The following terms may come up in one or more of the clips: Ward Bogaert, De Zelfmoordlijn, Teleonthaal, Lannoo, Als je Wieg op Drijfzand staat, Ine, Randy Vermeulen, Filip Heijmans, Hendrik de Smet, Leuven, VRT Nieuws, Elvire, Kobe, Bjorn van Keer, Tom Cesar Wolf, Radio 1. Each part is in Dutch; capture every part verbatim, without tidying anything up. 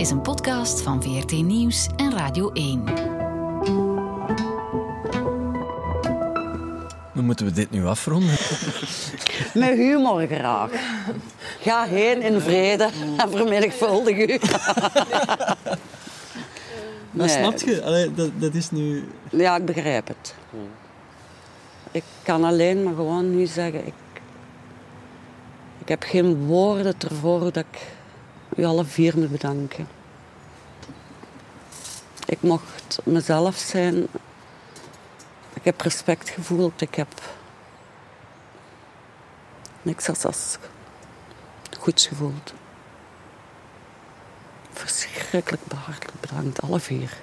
is een podcast van V R T Nieuws en Radio één. Dan moeten we dit nu afronden. Met humor graag. Ga heen in vrede en vermenigvuldig u. Nee. Dat snap je. Allee, dat, dat is nu... Ja, ik begrijp het. Ik kan alleen maar gewoon nu zeggen... Ik, ik heb geen woorden ervoor dat ik u alle vier moet bedanken. Ik mocht mezelf zijn. Ik heb respect gevoeld. Ik heb niks als, als goeds gevoeld. Verschrikkelijk hartelijk bedankt, alle vier.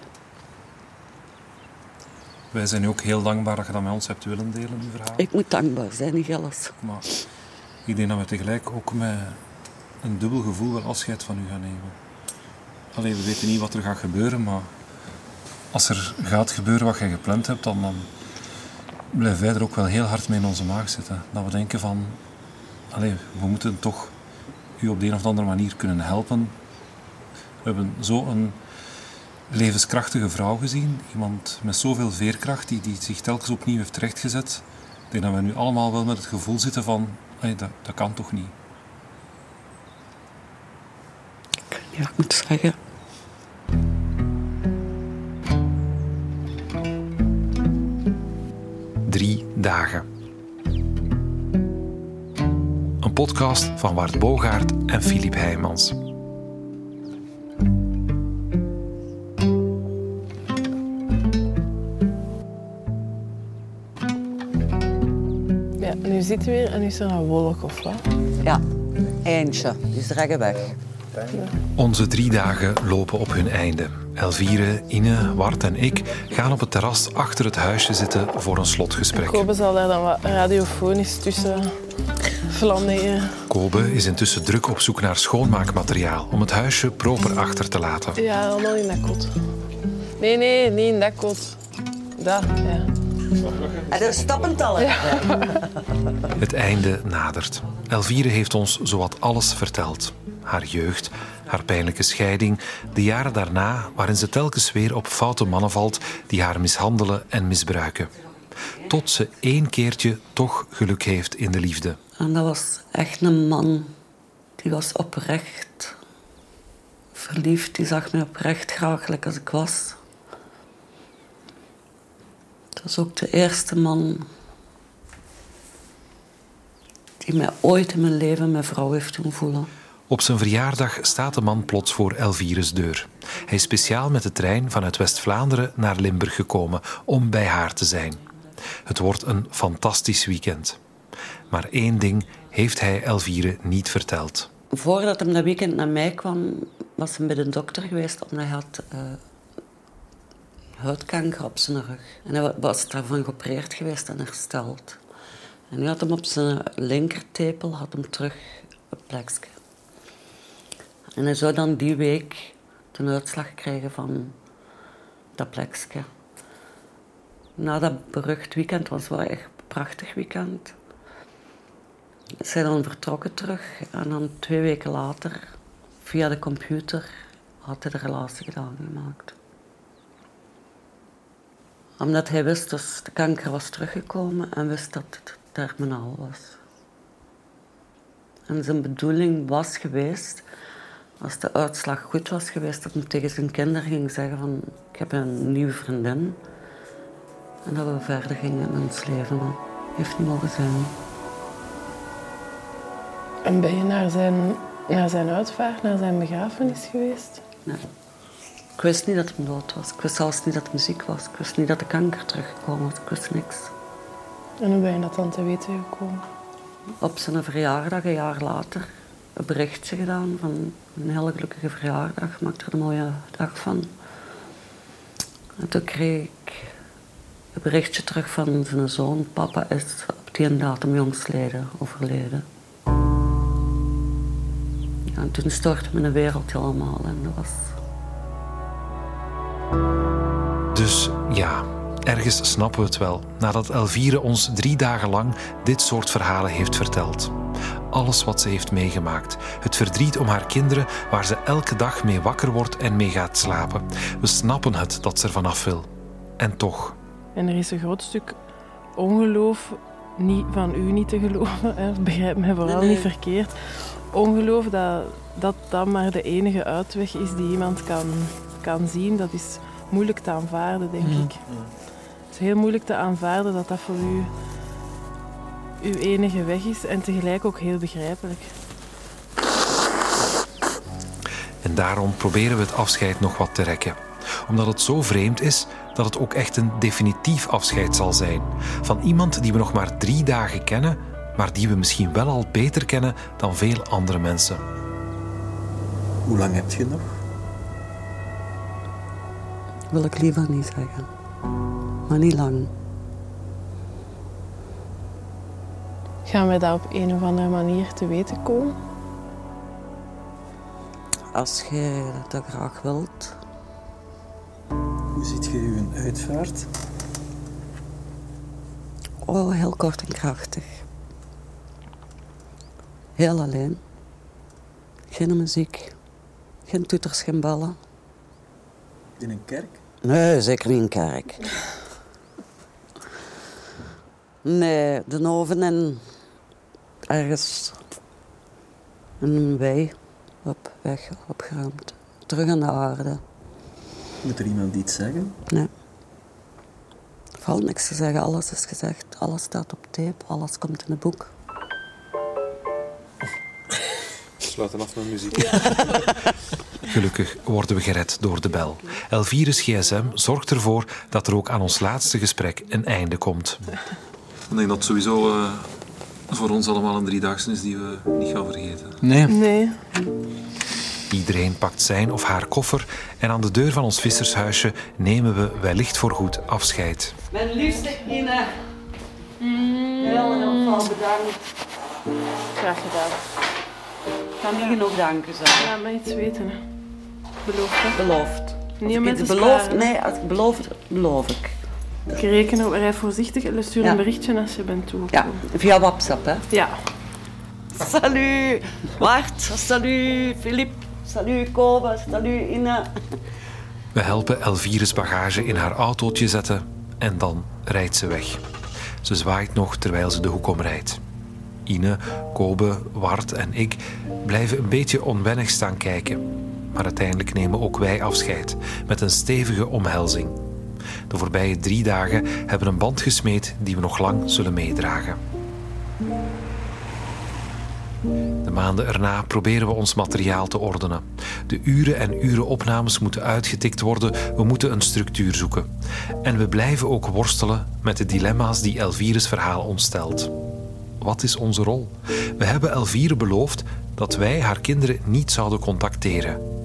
Wij zijn u ook heel dankbaar dat je dat met ons hebt willen delen, die verhaal. Ik moet dankbaar zijn, niet alles. Maar ik denk dat we tegelijk ook met een dubbel gevoel wel afscheid van u gaan nemen. Allee, we weten niet wat er gaat gebeuren, maar als er gaat gebeuren wat jij gepland hebt, dan, dan blijven wij er ook wel heel hard mee in onze maag zitten. Dat we denken van, allee, we moeten toch u op de een of andere manier kunnen helpen. We hebben zo'n levenskrachtige vrouw gezien. Iemand met zoveel veerkracht, die, die zich telkens opnieuw heeft terechtgezet. Ik denk dat we nu allemaal wel met het gevoel zitten van... Hey, dat, dat kan toch niet? Ik weet niet wat ik moet zeggen. Drie dagen. Een podcast van Ward Bogaert en Filip Heijmans. Nu zitten we weer en is er een wolk of wat? Ja, eentje. Die is er weg. Ja. Onze drie dagen lopen op hun einde. Elvire, Ine, Ward en ik gaan op het terras achter het huisje zitten voor een slotgesprek. Kobe zal daar dan wat radiofonisch tussen flaneren. Kobe is intussen druk op zoek naar schoonmaakmateriaal om het huisje proper achter te laten. Ja, allemaal in dat kot. Nee, nee, niet in dat kot. Daar, ja. En er stappen al. Ja. Het einde nadert. Elvire heeft ons zowat alles verteld. Haar jeugd, haar pijnlijke scheiding, de jaren daarna waarin ze telkens weer op foute mannen valt die haar mishandelen en misbruiken. Tot ze één keertje toch geluk heeft in de liefde. En dat was echt een man. Die was oprecht verliefd. Die zag mij oprecht graag, gelijk als ik was. Dat is ook de eerste man die mij ooit in mijn leven mijn vrouw heeft doen voelen. Op zijn verjaardag staat de man plots voor Elvires deur. Hij is speciaal met de trein vanuit West-Vlaanderen naar Limburg gekomen om bij haar te zijn. Het wordt een fantastisch weekend. Maar één ding heeft hij Elvire niet verteld. Voordat hij dat weekend naar mij kwam, was hij bij de dokter geweest omdat hij had... Uh, huidkanker op zijn rug. En hij was daarvan geopereerd geweest en hersteld. En hij had hem op zijn linkertepel, had hem terug een plekje. En hij zou dan die week de uitslag krijgen van dat plekje. Na dat berucht weekend, was wel echt een prachtig weekend, is hij dan vertrokken terug. En dan twee weken later, via de computer, had hij de relatie gedaan gemaakt. Omdat hij wist dat dus de kanker was teruggekomen en wist dat het terminaal was. En zijn bedoeling was geweest, als de uitslag goed was geweest, dat hij tegen zijn kinderen ging zeggen van ik heb een nieuwe vriendin. En dat we verder gingen in ons leven. Dat heeft niet mogen zijn. En ben je naar zijn, naar zijn uitvaart, naar zijn begrafenis geweest? Nee. Ik wist niet dat hij dood was. Ik wist zelfs niet dat hij ziek was. Ik wist niet dat de kanker teruggekomen was. Ik wist niks. En hoe ben je dat dan te weten gekomen? Op zijn verjaardag, een jaar later, een berichtje gedaan van een hele gelukkige verjaardag. Maak er een mooie dag van. En toen kreeg ik een berichtje terug van zijn zoon. Papa is op die datum jongsleden overleden. Ja, en toen stortte mijn wereld helemaal en dat was... Dus ja, ergens snappen we het wel, nadat Elvire ons drie dagen lang dit soort verhalen heeft verteld. alles wat ze heeft meegemaakt. Het verdriet om haar kinderen waar ze elke dag mee wakker wordt en mee gaat slapen. We snappen het dat ze er vanaf wil. En toch. En er is een groot stuk ongeloof, niet van u niet te geloven, hè. Begrijp mij vooral nee, nee. niet verkeerd. Ongeloof dat, dat dat maar de enige uitweg is die iemand kan, kan zien, dat is moeilijk te aanvaarden, denk mm-hmm. ik. Het is heel moeilijk te aanvaarden dat dat voor u uw enige weg is en tegelijk ook heel begrijpelijk. En daarom proberen we het afscheid nog wat te rekken. Omdat het zo vreemd is dat het ook echt een definitief afscheid zal zijn. Van iemand die we nog maar drie dagen kennen, maar die we misschien wel al beter kennen dan veel andere mensen. Hoe lang heb je nog? Dat wil ik liever niet zeggen. Maar niet lang. Gaan we dat op een of andere manier te weten komen? Als je dat graag wilt. Hoe ziet je uw uitvaart? Oh, heel kort en krachtig. Heel alleen. Geen muziek. Geen toeters, geen ballen. In een kerk? Nee, zeker niet in een kerk. Nee, de oven en ergens een wei op weg, opgeruimd. Terug aan de aarde. Moet er iemand iets zeggen? Nee. Er valt niks te zeggen. Alles is gezegd. Alles staat op tape. Alles komt in het boek. Sluiten af met muziek. Ja. Gelukkig worden we gered door de bel. Elvira's gsm zorgt ervoor dat er ook aan ons laatste gesprek een einde komt. Ik denk dat het sowieso uh, voor ons allemaal een driedaagse is die we niet gaan vergeten. Nee. nee. Iedereen pakt zijn of haar koffer en aan de deur van ons vissershuisje nemen we wellicht voorgoed afscheid. Mijn liefste Ina, heel en veel bedankt. Graag gedaan. Ik kan niet genoeg danken zeggen. Laat mij iets weten. Beloofd, hè? Beloofd. Niet om het beloof, nee, als ik beloof, beloof ik. Ik reken op, rij voorzichtig en stuur een ja. berichtje als je bent toe. Ja, via WhatsApp, hè? Ja. Salut, Ward. Salut, Filip. Salut, Koba. Salut, Ina. We helpen Elvira's bagage in haar autootje zetten en dan rijdt ze weg. Ze zwaait nog terwijl ze de hoek omrijdt. Ine, Kobe, Ward en ik blijven een beetje onwennig staan kijken. Maar uiteindelijk nemen ook wij afscheid, met een stevige omhelzing. De voorbije drie dagen hebben een band gesmeed die we nog lang zullen meedragen. De maanden erna proberen we ons materiaal te ordenen. De uren en uren opnames moeten uitgetikt worden, we moeten een structuur zoeken. En we blijven ook worstelen met de dilemma's die Elvira's verhaal ons stelt. Wat is onze rol? We hebben Elvira beloofd dat wij haar kinderen niet zouden contacteren.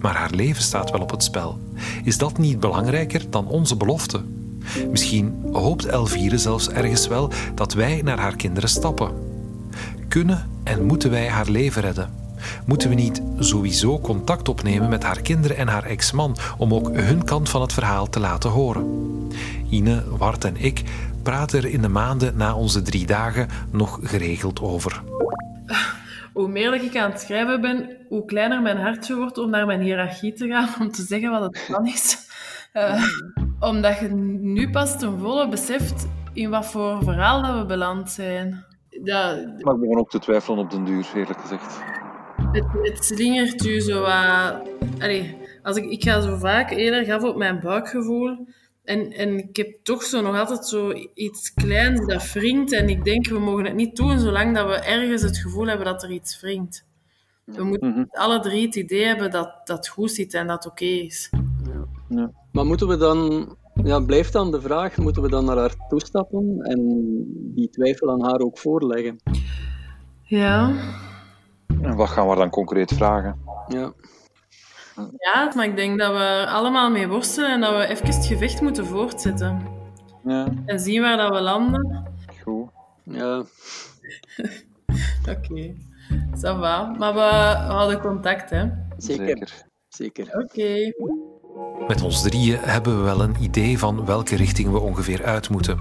Maar haar leven staat wel op het spel. Is dat niet belangrijker dan onze belofte? Misschien hoopt Elvira zelfs ergens wel dat wij naar haar kinderen stappen. Kunnen en moeten wij haar leven redden? Moeten we niet sowieso contact opnemen met haar kinderen en haar ex-man om ook hun kant van het verhaal te laten horen? Ine, Ward en ik praten er in de maanden na onze drie dagen nog geregeld over. Hoe meer dat ik aan het schrijven ben, hoe kleiner mijn hartje wordt om naar mijn hiërarchie te gaan, om te zeggen wat het plan is. Uh, omdat je nu pas ten volle beseft in wat voor verhaal dat we beland zijn. Dat... Maar ik begon ook te twijfelen op den duur, eerlijk gezegd. Het, het slingert u zo wat... Allee, als ik, ik ga zo vaak eerder gaf op mijn buikgevoel. En, en ik heb toch zo nog altijd zo iets kleins dat wringt. En ik denk, we mogen het niet doen zolang dat we ergens het gevoel hebben dat er iets wringt. We moeten mm-hmm. alle drie het idee hebben dat dat goed zit en dat oké is. Ja. Ja. Maar moeten we dan... Ja, blijft dan de vraag, moeten we dan naar haar toestappen en die twijfel aan haar ook voorleggen? Ja. En wat gaan we dan concreet vragen? Ja. Ja, maar ik denk dat we er allemaal mee worstelen en dat we even het gevecht moeten voortzetten. Ja. En zien waar dat we landen. Goed. Ja. Oké. Okay. Ça va. Maar we houden contact, hè? Zeker. Zeker. Zeker. Oké. Okay. Met ons drieën hebben we wel een idee van welke richting we ongeveer uit moeten.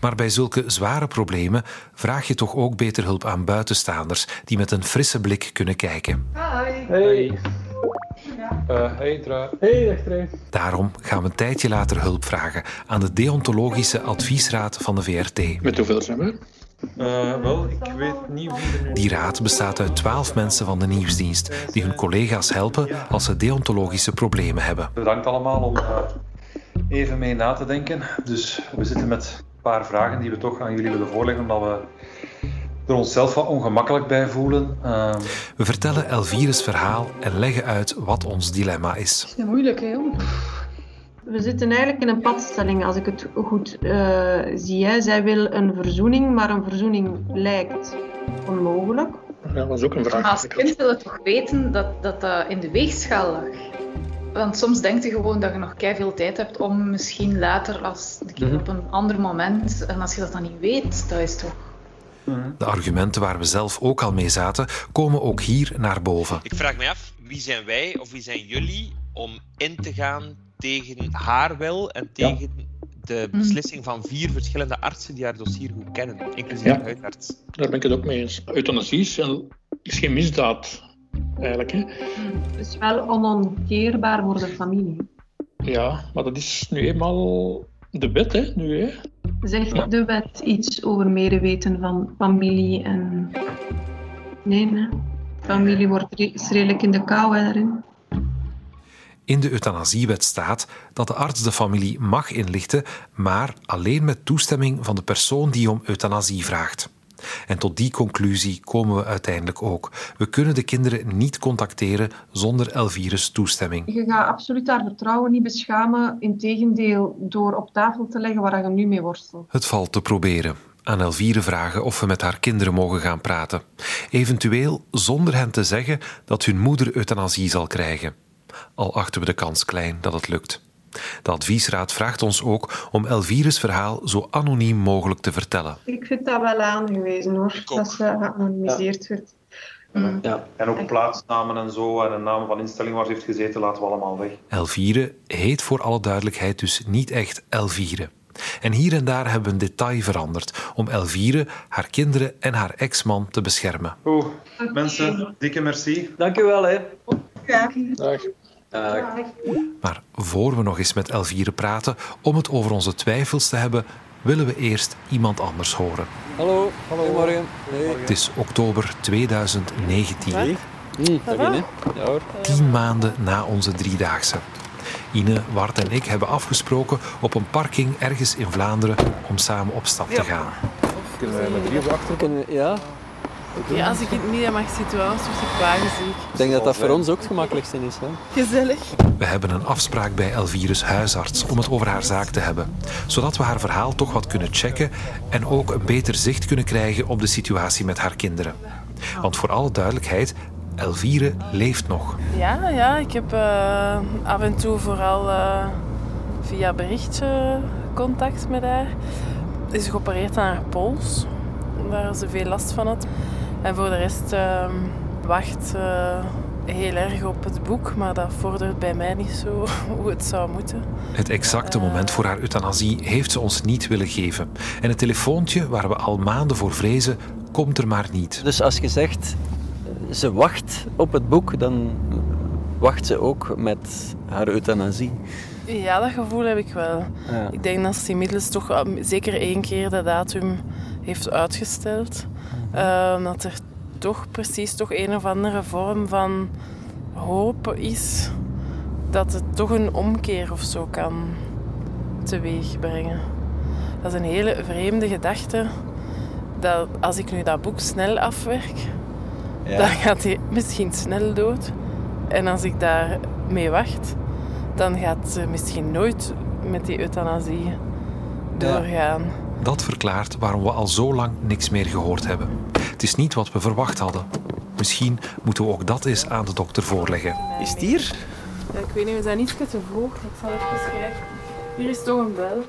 Maar bij zulke zware problemen vraag je toch ook beter hulp aan buitenstaanders die met een frisse blik kunnen kijken. Hi. Hey. Uh, hey, tra. Hey, dag, Trey. Daarom gaan we een tijdje later hulp vragen aan de deontologische adviesraad van de V R T. Met hoeveel zijn we? Uh, wel, ik weet niet wie er nu... Die raad bestaat uit twaalf mensen van de nieuwsdienst die hun collega's helpen als ze deontologische problemen hebben. Bedankt allemaal om uh, even mee na te denken. Dus we zitten met een paar vragen die we toch aan jullie willen voorleggen, omdat we er onszelf wat ongemakkelijk bij voelen. Uh... We vertellen Elvira's verhaal en leggen uit wat ons dilemma is. Het is moeilijk, hè, jong. We zitten eigenlijk in een padstelling, als ik het goed uh, zie. Hè. Zij wil een verzoening, maar een verzoening lijkt onmogelijk. Ja, dat was ook een vraag. Maar als kind wil je toch weten dat dat uh, in de weegschaal lag. Want soms denk je gewoon dat je nog keiveel tijd hebt om misschien later, als de kind op een ander moment, en als je dat dan niet weet, dat is toch... De argumenten waar we zelf ook al mee zaten, komen ook hier naar boven. Ik vraag me af, wie zijn wij of wie zijn jullie om in te gaan tegen haar wil en tegen ja. de beslissing van vier verschillende artsen die haar dossier goed kennen, inclusief ja. de huisarts. Daar ben ik het ook mee eens. Euthanasie is geen misdaad, eigenlijk. Hè. Het is wel onontkeerbaar voor de familie. Ja, maar dat is nu eenmaal de wet, hè, nu, hè. Zegt ja. de wet iets over medeweten van familie en... Nee, nee. Familie wordt re- redelijk in de kou, hè, daarin. In de euthanasiewet staat dat de arts de familie mag inlichten, maar alleen met toestemming van de persoon die om euthanasie vraagt. En tot die conclusie komen we uiteindelijk ook. We kunnen de kinderen niet contacteren zonder Elvira's toestemming. Je gaat absoluut haar vertrouwen niet beschamen, integendeel door op tafel te leggen waar je nu mee worstelt. Het valt te proberen. Aan Elvira vragen of we met haar kinderen mogen gaan praten. Eventueel zonder hen te zeggen dat hun moeder euthanasie zal krijgen. Al achten we de kans klein dat het lukt. De adviesraad vraagt ons ook om Elvira's verhaal zo anoniem mogelijk te vertellen. Ik vind dat wel aangewezen, hoor, dat ze geanonimiseerd ja. wordt. Mm. Ja. En ook plaatsnamen en zo en een naam van instelling waar ze heeft gezeten laten we allemaal weg. Elvira heet voor alle duidelijkheid dus niet echt Elvira. En hier en daar hebben we een detail veranderd om Elvira, haar kinderen en haar ex-man te beschermen. Oeh, okay. Mensen, dikke merci. Dank u wel, hè. Ja. Dag. Dag. Maar voor we nog eens met Elvira praten om het over onze twijfels te hebben, willen we eerst iemand anders horen. Hallo, hallo. Goedemorgen. Hey. Het is oktober twintig negentien. Hey. Mm, dag in, hè? Ja, hoor. Tien maanden na onze driedaagse. Ine, Ward en ik hebben afgesproken op een parking ergens in Vlaanderen om samen op stap ja. te gaan. Kunnen wij met drie op achter? Kunnen, ja. Ja, als ik in het midden mag zitten, word ik wagenziek. Ik denk dat dat voor ons ook het gemakkelijkste is. Hè? Gezellig. We hebben een afspraak bij Elvira's huisarts om het over haar zaak te hebben. Zodat we haar verhaal toch wat kunnen checken en ook een beter zicht kunnen krijgen op de situatie met haar kinderen. Want voor alle duidelijkheid, Elvira leeft nog. Ja, ja ik heb uh, af en toe vooral uh, via berichtje contact met haar. Ze is geopereerd aan haar pols. Waar ze veel last van had. En voor de rest uh, wacht uh, heel erg op het boek, maar dat vordert bij mij niet zo hoe het zou moeten. Het exacte uh, moment voor haar euthanasie heeft ze ons niet willen geven. En het telefoontje waar we al maanden voor vrezen, komt er maar niet. Dus als je zegt, ze wacht op het boek, dan wacht ze ook met haar euthanasie. Ja, dat gevoel heb ik wel. Ja. Ik denk dat ze inmiddels toch zeker één keer de datum heeft uitgesteld. Uh, dat er toch precies toch een of andere vorm van hoop is dat het toch een omkeer of zo kan teweegbrengen. Dat is een hele vreemde gedachte dat als ik nu dat boek snel afwerk, ja. dan gaat hij misschien snel dood. En als ik daar mee wacht, dan gaat ze misschien nooit met die euthanasie doorgaan. Ja. Dat verklaart waarom we al zo lang niks meer gehoord hebben. Het is niet wat we verwacht hadden. Misschien moeten we ook dat eens aan de dokter voorleggen. Is het hier? Ja, ik weet niet, we zijn iets te vroeg. Ik zal even schrijven. Hier is toch een bel.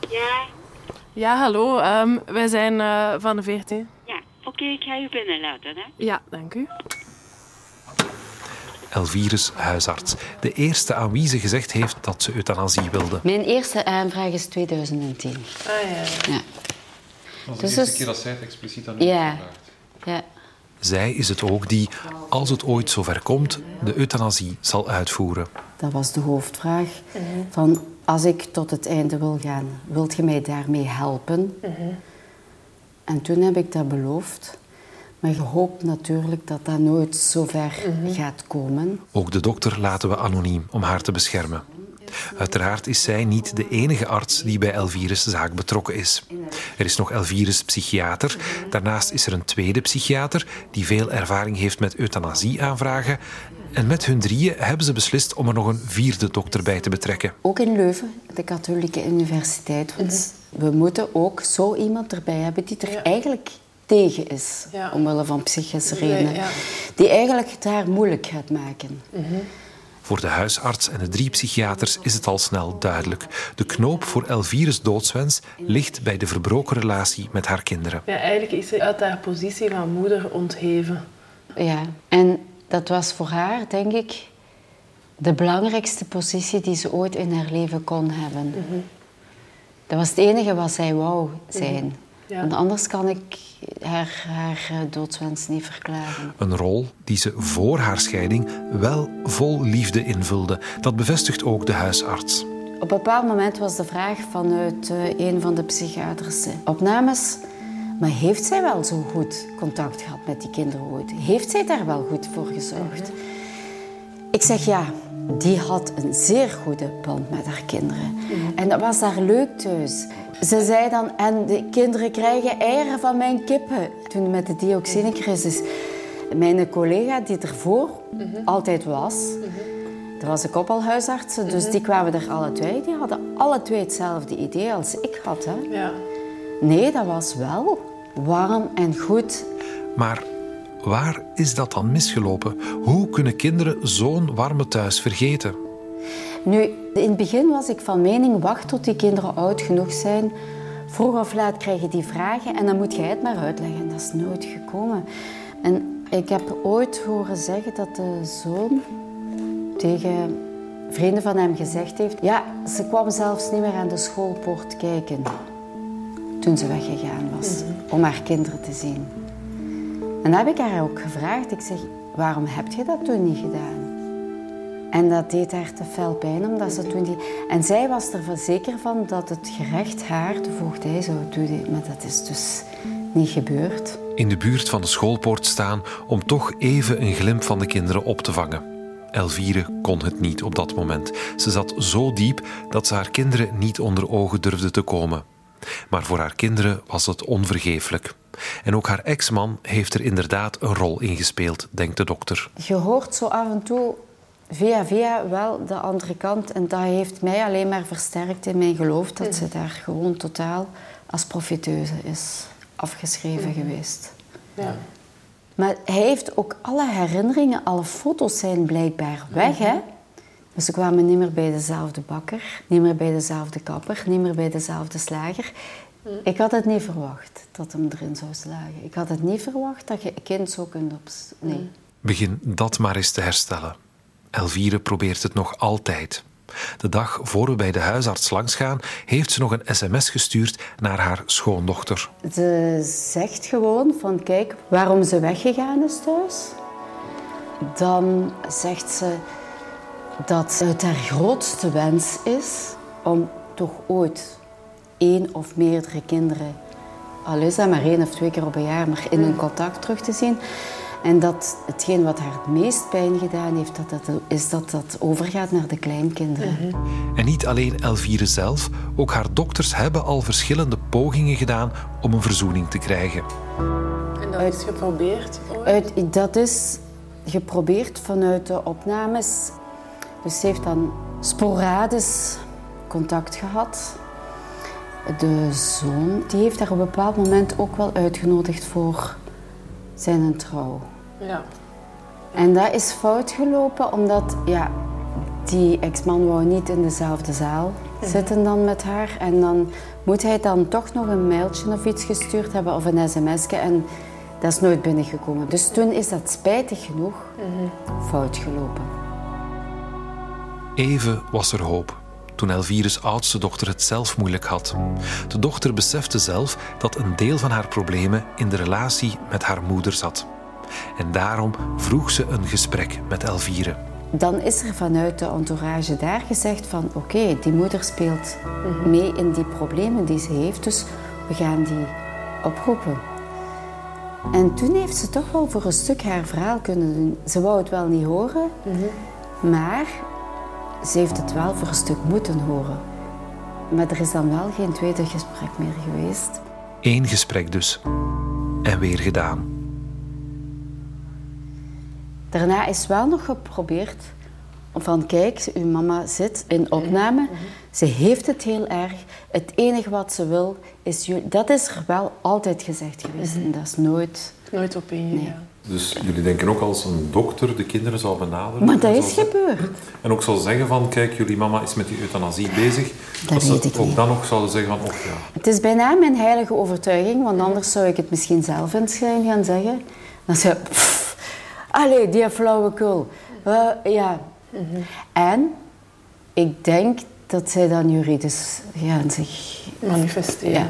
Ja? Ja, hallo. Um, wij zijn uh, van de V R T. Ja, oké, okay, ik ga u binnen laten. Hè? Ja, dank u. Elvirus Huisarts, de eerste aan wie ze gezegd heeft dat ze euthanasie wilde. Mijn eerste aanvraag is tweeduizend tien. Ah ja. ja. Dat was de eerste keer dat zij het expliciet aan u heeft gevraagd. Ja. Zij is het ook die, als het ooit zover komt, de euthanasie zal uitvoeren. Dat was de hoofdvraag. Van, als ik tot het einde wil gaan, wilt je mij daarmee helpen? Uh-huh. En toen heb ik dat beloofd. Maar je hoopt natuurlijk dat dat nooit zo ver uh-huh. gaat komen. Ook de dokter laten we anoniem om haar te beschermen. Uiteraard is zij niet de enige arts die bij Elvirus' zaak betrokken is. Er is nog Elvirus' psychiater. Daarnaast is er een tweede psychiater die veel ervaring heeft met euthanasie-aanvragen. En met hun drieën hebben ze beslist om er nog een vierde dokter bij te betrekken. Ook in Leuven, de Katholieke Universiteit. Want we moeten ook zo iemand erbij hebben die er eigenlijk tegen is. Omwille van psychische redenen. Die eigenlijk het haar moeilijk gaat maken. Voor de huisarts en de drie psychiaters is het al snel duidelijk. De knoop voor Elvirus' doodswens ligt bij de verbroken relatie met haar kinderen. Ja, eigenlijk is ze uit haar positie van moeder ontheven. Ja, en dat was voor haar, denk ik, de belangrijkste positie die ze ooit in haar leven kon hebben. Mm-hmm. Dat was het enige wat zij wou zijn. Mm-hmm. Ja. Want anders kan ik haar, haar doodswens niet verklaren. Een rol die ze voor haar scheiding wel vol liefde invulde. Dat bevestigt ook de huisarts. Op een bepaald moment was de vraag vanuit een van de psychiatrische opnames... Maar heeft zij wel zo goed contact gehad met die kinderen ooit? Heeft zij daar wel goed voor gezorgd? Mm-hmm. Ik zeg ja, die had een zeer goede band met haar kinderen. Mm-hmm. En dat was daar leuk thuis. Ze zei dan, en de kinderen krijgen eieren van mijn kippen. Toen met de dioxinecrisis, mijn collega die ervoor mm-hmm. altijd was... Mm-hmm. Er was een koppel huisartsen, dus mm-hmm. die kwamen er alle twee. Die hadden alle twee hetzelfde idee als ik had. Hè? Ja. Nee, dat was wel warm en goed. Maar waar is dat dan misgelopen? Hoe kunnen kinderen zo'n warme thuis vergeten? Nu, in het begin was ik van mening, wacht tot die kinderen oud genoeg zijn. Vroeg of laat krijgen die vragen en dan moet jij het maar uitleggen. Dat is nooit gekomen. En ik heb ooit horen zeggen dat de zoon tegen vrienden van hem gezegd heeft... Ja, ze kwam zelfs niet meer aan de schoolpoort kijken toen ze weggegaan was, mm-hmm. om haar kinderen te zien. En dan heb ik haar ook gevraagd. Ik zeg, waarom heb je dat toen niet gedaan? En dat deed haar te fel pijn, omdat ze toen die... En zij was er zeker van dat het gerecht haar de voogdij zou toedelen. Maar dat is dus niet gebeurd. In de buurt van de schoolpoort staan om toch even een glimp van de kinderen op te vangen. Elvire kon het niet op dat moment. Ze zat zo diep dat ze haar kinderen niet onder ogen durfde te komen. Maar voor haar kinderen was het onvergeeflijk. En ook haar ex-man heeft er inderdaad een rol in gespeeld, denkt de dokter. Je hoort zo af en toe via via wel de andere kant. En dat heeft mij alleen maar versterkt in mijn geloof... dat ze daar gewoon totaal als profiteuse is afgeschreven geweest. Ja. Maar hij heeft ook alle herinneringen, alle foto's zijn blijkbaar weg, hè? Dus ze kwamen niet meer bij dezelfde bakker, niet meer bij dezelfde kapper, niet meer bij dezelfde slager. Ik had het niet verwacht dat hem erin zou slagen. Ik had het niet verwacht dat je een kind zo kunt op... Nee. Begin dat maar eens te herstellen. Elvire probeert het nog altijd. De dag voor we bij de huisarts langsgaan, heeft ze nog een sms gestuurd naar haar schoondochter. Ze zegt gewoon van, kijk, waarom ze weggegaan is thuis. Dan zegt ze... dat het haar grootste wens is om toch ooit één of meerdere kinderen, al is dat maar één of twee keer op een jaar, maar in hun contact terug te zien. En dat hetgeen wat haar het meest pijn gedaan heeft, dat dat, is dat dat overgaat naar de kleinkinderen. Mm-hmm. En niet alleen Elvire zelf, ook haar dokters hebben al verschillende pogingen gedaan om een verzoening te krijgen. En dat uit, is geprobeerd? Uit, dat is geprobeerd vanuit de opnames... Dus ze heeft dan sporadisch contact gehad. De zoon die heeft haar op een bepaald moment ook wel uitgenodigd voor zijn trouw. Ja. En dat is fout gelopen, omdat ja, die ex-man wou niet in dezelfde zaal ja. zitten dan met haar. En dan moet hij dan toch nog een mailtje of iets gestuurd hebben of een sms'je. En Dat is nooit binnengekomen. Dus toen is dat spijtig genoeg mm-hmm. fout gelopen. Even was er hoop. Toen Elvira's oudste dochter het zelf moeilijk had. De dochter besefte zelf dat een deel van haar problemen in de relatie met haar moeder zat. En daarom vroeg ze een gesprek met Elvire. Dan is er vanuit de entourage daar gezegd van... oké, okay, die moeder speelt mee in die problemen die ze heeft, dus we gaan die oproepen. En toen heeft ze toch wel voor een stuk haar verhaal kunnen doen. Ze wou het wel niet horen, mm-hmm. maar ze heeft het wel voor een stuk moeten horen. Maar er is dan wel geen tweede gesprek meer geweest. Eén gesprek dus. En weer gedaan. Daarna is wel nog geprobeerd van kijk, uw mama zit in opname. Ze heeft het heel erg. Het enige wat ze wil is jullie. Dat is er wel altijd gezegd geweest. En dat is nooit... Nooit op één, nee. ja. Dus jullie denken ook als een dokter de kinderen zal benaderen? Maar dat is gebeurd. En ook zal zeggen van, kijk, jullie mama is met die euthanasie bezig. Dat weet ik niet. Ook dan nog zouden zeggen van, oh ja. Het is bijna mijn heilige overtuiging, want anders zou ik het misschien zelf in schijn gaan zeggen. Dan zeg je, pff, allee, die flauwekul. Uh, ja. Mm-hmm. En ik denk dat zij dan juridisch gaan zich... manifesteren. Ja.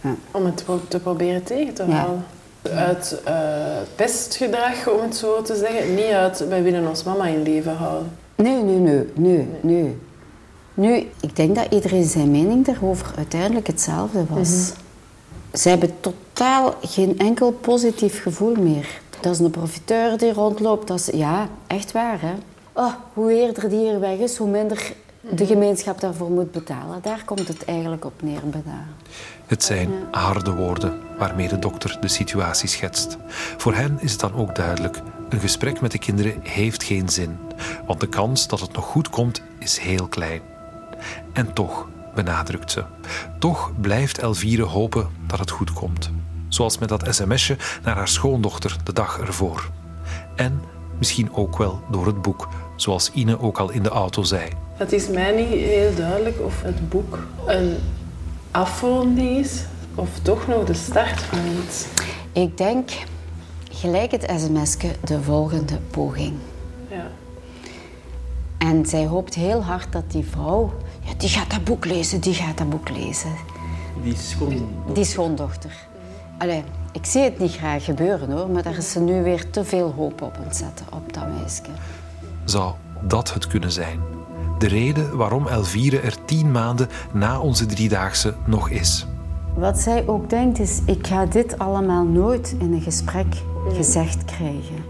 Ja. Om het te proberen tegen te houden. Ja. Uit uh, pestgedrag, om het zo te zeggen. Niet uit, wij willen ons mama in leven houden. Nee, nee, nee. nee, nee. Nu, ik denk dat iedereen zijn mening daarover uiteindelijk hetzelfde was. Mm-hmm. Ze hebben totaal geen enkel positief gevoel meer. Dat is een profiteur die rondloopt. Dat is, ja, echt waar, hè. Oh, hoe eerder die hier weg is, hoe minder de gemeenschap daarvoor moet betalen. Daar komt het eigenlijk op neer bijna. Het zijn harde woorden waarmee de dokter de situatie schetst. Voor hen is het dan ook duidelijk. Een gesprek met de kinderen heeft geen zin. Want de kans dat het nog goed komt is heel klein. En toch, benadrukt ze. Toch blijft Elvire hopen dat het goed komt. Zoals met dat sms'je naar haar schoondochter de dag ervoor. En misschien ook wel door het boek, zoals Ine ook al in de auto zei. Het is mij niet heel duidelijk of het boek een afronding is of toch nog de start van iets. Ik denk, gelijk het sms'je, de volgende poging. Ja. En zij hoopt heel hard dat die vrouw, ja, die gaat dat boek lezen, die gaat dat boek lezen. Die schoondochter. Die schoondochter. Allee, ik zie het niet graag gebeuren hoor, maar daar is ze nu weer te veel hoop op aan het zetten, op dat meisje. Zou dat het kunnen zijn? De reden waarom Elvire er tien maanden na onze driedaagse nog is. Wat zij ook denkt is, ik ga dit allemaal nooit in een gesprek gezegd krijgen.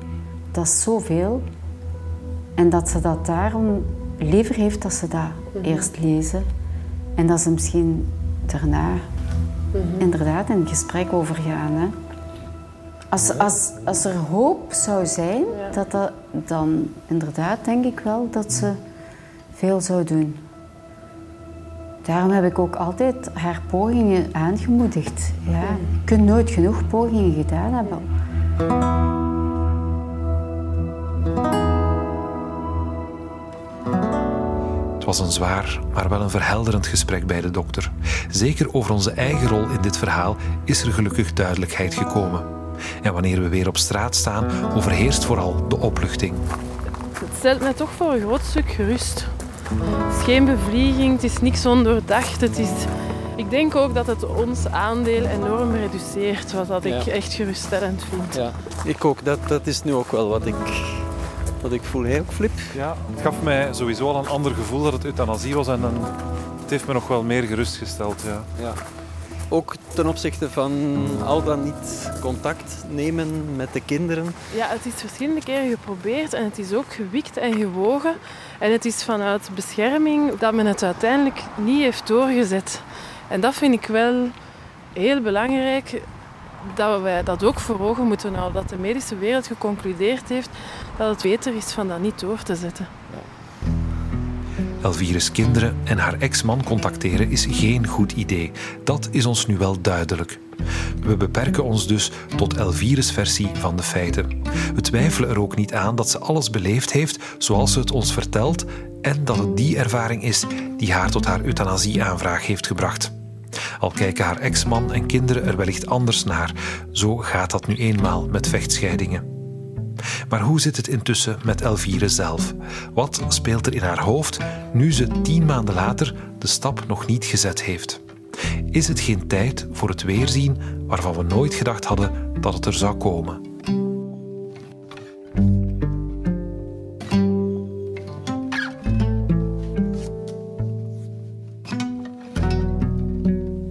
Dat is zoveel. En dat ze dat daarom liever heeft dat ze dat mm-hmm. eerst lezen. En dat ze misschien daarna mm-hmm. inderdaad in een gesprek over gaan. Hè? Als, als, als er hoop zou zijn, ja. dat dat, dan inderdaad denk ik wel dat ze... veel zou doen. Daarom heb ik ook altijd haar pogingen aangemoedigd. Ja, je kunt nooit genoeg pogingen gedaan hebben. Het was een zwaar, maar wel een verhelderend gesprek bij de dokter. Zeker over onze eigen rol in dit verhaal is er gelukkig duidelijkheid gekomen. En wanneer we weer op straat staan, overheerst vooral de opluchting. Het stelt mij toch voor een groot stuk gerust. Het is geen bevlieging, het is niks ondoordacht. Het is... Ik denk ook dat het ons aandeel enorm reduceert, wat dat ik ja. echt geruststellend vind. Ja, ik ook. Dat, dat is nu ook wel wat ik, wat ik voel. Heel flip. Ja, het gaf mij sowieso al een ander gevoel dat het euthanasie was en een... het heeft me nog wel meer gerustgesteld. Ja. Ja. Ook ten opzichte van al dan niet contact nemen met de kinderen. Ja, het is verschillende keren geprobeerd en het is ook gewikt en gewogen. En het is vanuit bescherming dat men het uiteindelijk niet heeft doorgezet. En dat vind ik wel heel belangrijk, dat wij dat ook voor ogen moeten houden. Dat de medische wereld geconcludeerd heeft dat het beter is van dat niet door te zetten. Elvira's kinderen en haar ex-man contacteren is geen goed idee. Dat is ons nu wel duidelijk. We beperken ons dus tot Elvira's versie van de feiten. We twijfelen er ook niet aan dat ze alles beleefd heeft zoals ze het ons vertelt en dat het die ervaring is die haar tot haar euthanasie-aanvraag heeft gebracht. Al kijken haar ex-man en kinderen er wellicht anders naar. Zo gaat dat nu eenmaal met vechtscheidingen. Maar hoe zit het intussen met Elvire zelf? Wat speelt er in haar hoofd nu ze tien maanden later de stap nog niet gezet heeft? Is het geen tijd voor het weerzien waarvan we nooit gedacht hadden dat het er zou komen?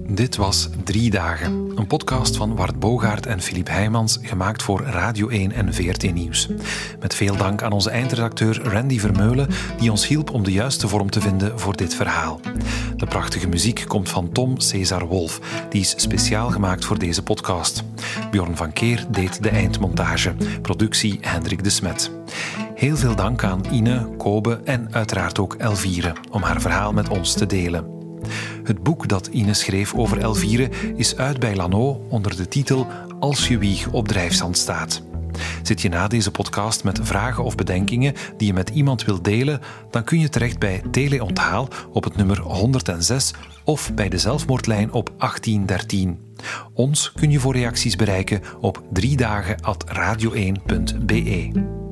Dit was Drie Dagen, een podcast van Ward Bogaert en Filip Heijmans, gemaakt voor Radio één en V R T Nieuws. Met veel dank aan onze eindredacteur Randy Vermeulen, die ons hielp om de juiste vorm te vinden voor dit verhaal. De prachtige muziek komt van Tom Cesar Wolf, die is speciaal gemaakt voor deze podcast. Bjorn van Keer deed de eindmontage, productie Hendrik de Smet. Heel veel dank aan Ine, Kobe en uiteraard ook Elvire om haar verhaal met ons te delen. Het boek dat Ine schreef over Elvire is uit bij Lannoo onder de titel Als je Wieg op Drijfzand staat. Zit je na deze podcast met vragen of bedenkingen die je met iemand wilt delen, dan kun je terecht bij Teleonthaal op het nummer honderdzes of bij De Zelfmoordlijn op achttien dertien. Ons kun je voor reacties bereiken op driedagen at radio één punt be.